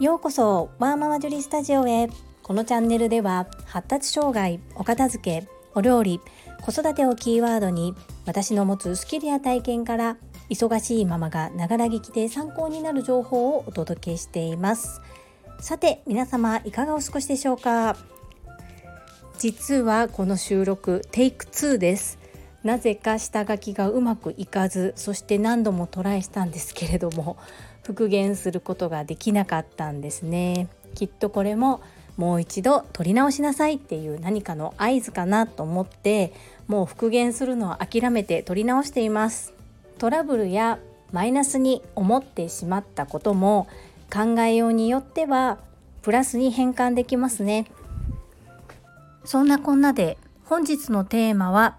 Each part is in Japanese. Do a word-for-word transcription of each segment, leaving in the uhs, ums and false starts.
ようこそわーままジュリスタジオへ。このチャンネルでは発達障害、お片付け、お料理、子育てをキーワードに私の持つスキルや体験から忙しいママがながら聞きで参考になる情報をお届けしています。さて皆様いかがお過ごしでしょうか。実はこの収録テイクツーです。なぜか下書きがうまくいかず、そして何度もトライしたんですけれども復元することができなかったんですね。きっとこれももう一度撮り直しなさいっていう何かの合図かなと思って、もう復元するのは諦めて撮り直しています。トラブルやマイナスに思ってしまったことも考えようによってはプラスに変換できますね。そんなこんなで本日のテーマは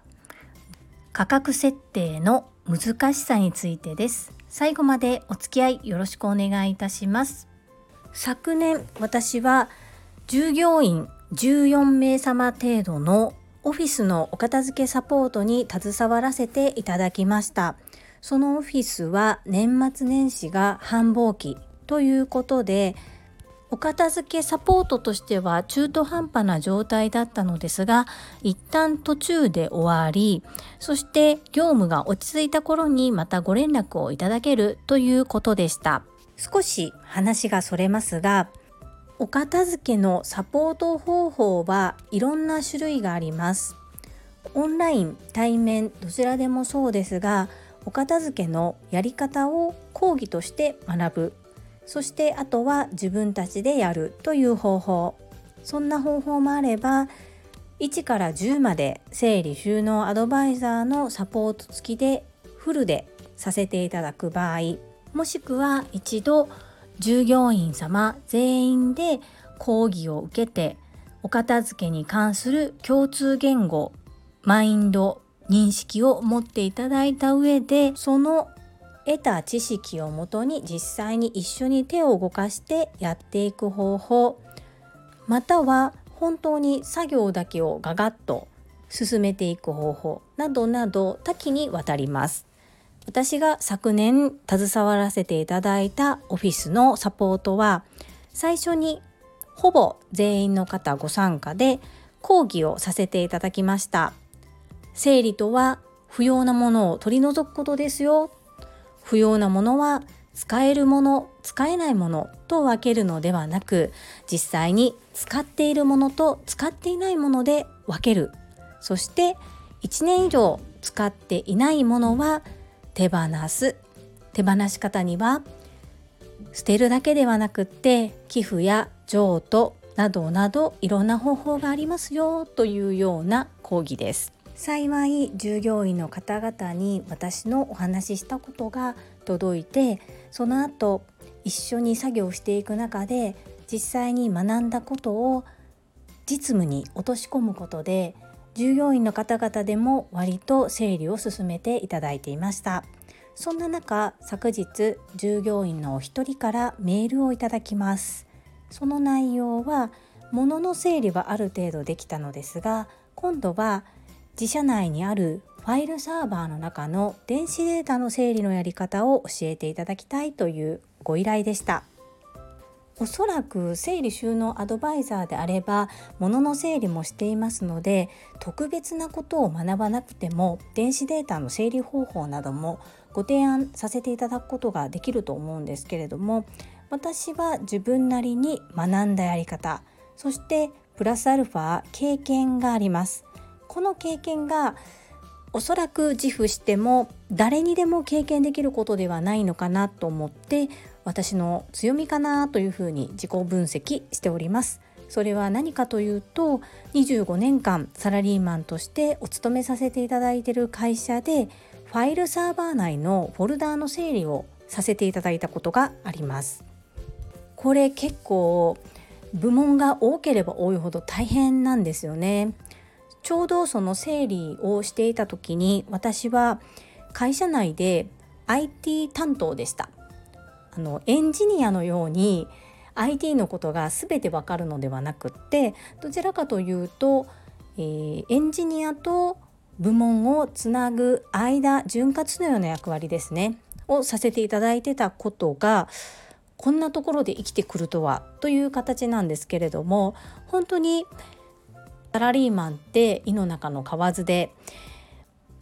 価格設定の難しさについてです。最後までお付き合いよろしくお願いいたします。昨年私は従業員じゅうよんめいさま程度のオフィスのお片付けサポートに携わらせていただきました。そのオフィスは年末年始が繁忙期ということで、お片付けサポートとしては中途半端な状態だったのですが、一旦途中で終わり、そして業務が落ち着いた頃にまたご連絡をいただけるということでした。少し話がそれますが、お片付けのサポート方法はいろんな種類があります。オンライン、対面、どちらでもそうですが、お片付けのやり方を講義として学ぶ。そしてあとは自分たちでやるという方法。そんな方法もあれば、いちからじゅうまで整理収納アドバイザーのサポート付きでフルでさせていただく場合、もしくは一度従業員様全員で講義を受けて、お片付けに関する共通言語、マインド、認識を持っていただいた上で、その得た知識をもとに実際に一緒に手を動かしてやっていく方法、または本当に作業だけをガガッと進めていく方法などなど多岐にわたります。私が昨年携わらせていただいたオフィスのサポートは、最初にほぼ全員の方ご参加で講義をさせていただきました。整理とは不要なものを取り除くことですよ、不要なものは使えるもの、使えないものと分けるのではなく、実際に使っているものと使っていないもので分ける。そしていちねんいじょう使っていないものは手放す。手放し方には捨てるだけではなくって、寄付や譲渡などなどいろんな方法がありますよというような講義です。幸い従業員の方々に私のお話ししたことが届いて、その後一緒に作業していく中で実際に学んだことを実務に落とし込むことで、従業員の方々でも割と整理を進めていただいていました。そんな中、昨日従業員のお一人からメールをいただきます。その内容は、物の整理はある程度できたのですが、今度は自社内にあるファイルサーバーの中の電子データの整理のやり方を教えていただきたいというご依頼でした。おそらく整理収納アドバイザーであれば物の整理もしていますので、特別なことを学ばなくても電子データの整理方法などもご提案させていただくことができると思うんですけれども、私は自分なりに学んだやり方、そしてプラスアルファ経験があります。この経験がおそらく自負しても誰にでも経験できることではないのかなと思って、私の強みかなというふうに自己分析しております。それは何かというと、にじゅうごねんかんサラリーマンとしてお勤めさせていただいている会社でファイルサーバー内のフォルダーの整理をさせていただいたことがあります。これ結構部門が多ければ多いほど大変なんですよね。ちょうどその整理をしていた時に、私は会社内で アイティー 担当でした。あのエンジニアのように アイティー のことが全てわかるのではなくって、どちらかというと、えー、エンジニアと部門をつなぐ間、潤滑のような役割ですねをさせていただいてたことが、こんなところで生きてくるとはという形なんですけれども、本当にサラリーマンって井の中の蛙で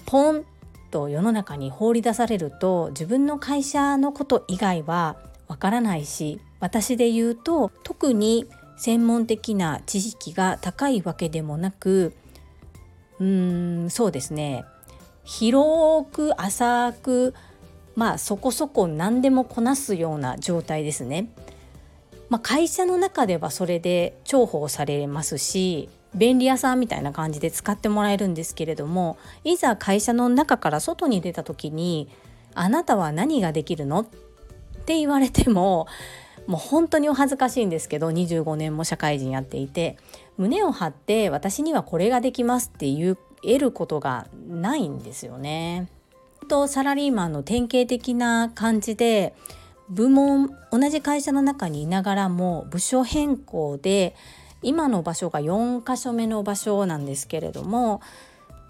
ポンと世の中に放り出されると、自分の会社のこと以外はわからないし、私で言うと特に専門的な知識が高いわけでもなく、うーんそうですね広く浅く、まあそこそこ何でもこなすような状態ですね。まあ、会社の中ではそれで重宝されますし、便利屋さんみたいな感じで使ってもらえるんですけれども、いざ会社の中から外に出た時にあなたは何ができるのって言われても、もう本当にお恥ずかしいんですけど、にじゅうごねんも社会人やっていて、胸を張って私にはこれができますって言えることがないんですよね。とサラリーマンの典型的な感じで、部門同じ会社の中にいながらも部署変更で、今の場所がよんかしょめの場所なんですけれども、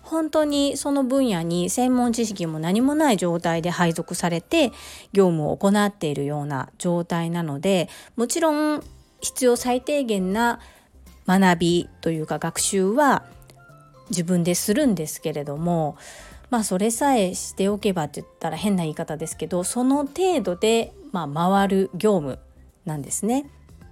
本当にその分野に専門知識も何もない状態で配属されて業務を行っているような状態なので、もちろん必要最低限な学びというか学習は自分でするんですけれども、まあそれさえしておけばって言ったら変な言い方ですけど、その程度でまあ回る業務なんですね。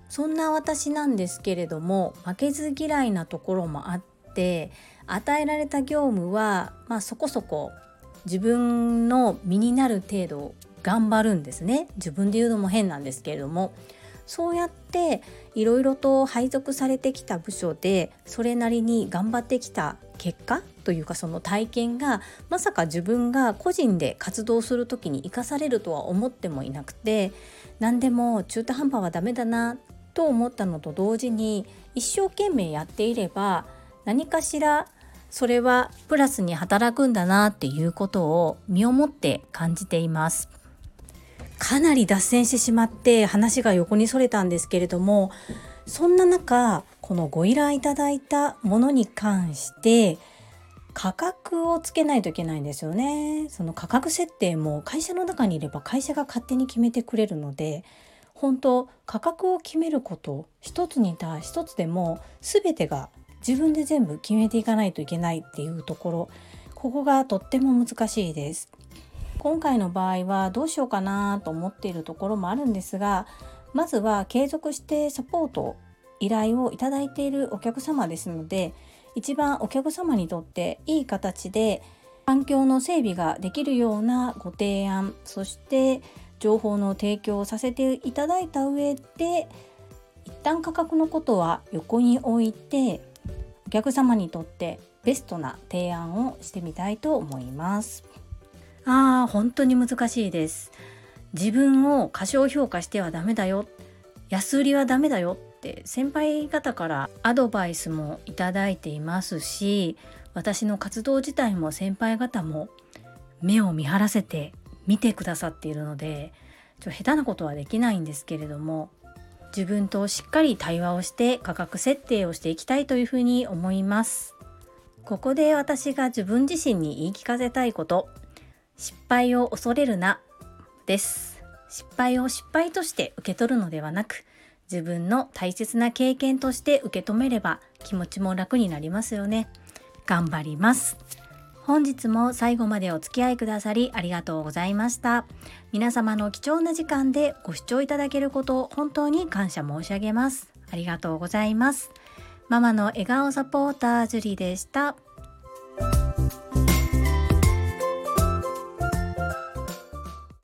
そんな私なんですけれども、負けず嫌いなところもあって、与えられた業務はまあそこそこ自分の身になる程度頑張るんですね。自分で言うのも変なんですけれども、そうやっていろいろと配属されてきた部署でそれなりに頑張ってきた結果というか、その体験がまさか自分が個人で活動する時に生かされるとは思ってもいなくて、何でも中途半端はダメだなと思ったのと同時に、一生懸命やっていれば何かしらそれはプラスに働くんだなっていうことを身をもって感じています。かなり脱線してしまって話が横にそれたんですけれども、そんな中このご依頼いただいたものに関して価格をつけないといけないんですよね。その価格設定も会社の中にいれば会社が勝手に決めてくれるので、本当価格を決めること一つに対一つでも全てが自分で全部決めていかないといけないっていうところ、ここがとっても難しいです。今回の場合はどうしようかなと思っているところもあるんですが、まずは継続してサポート依頼をいただいているお客様ですので、一番お客様にとっていい形で環境の整備ができるようなご提案、そして情報の提供をさせていただいた上で、一旦価格のことは横に置いてお客様にとってベストな提案をしてみたいと思います。ああ、本当に難しいです。自分を過小評価してはダメだよ、安売りはダメだよって先輩方からアドバイスもいただいていますし、私の活動自体も先輩方も目を見張らせて見てくださっているので、ちょっと下手なことはできないんですけれども、自分としっかり対話をして価格設定をしていきたいというふうに思います。ここで私が自分自身に言い聞かせたいこと、失敗を恐れるなです。失敗を失敗として受け取るのではなく、自分の大切な経験として受け止めれば気持ちも楽になりますよね。頑張ります。本日も最後までお付き合いくださりありがとうございました。皆様の貴重な時間でご視聴いただけることを本当に感謝申し上げます。ありがとうございます。ママの笑顔サポータージュリでした。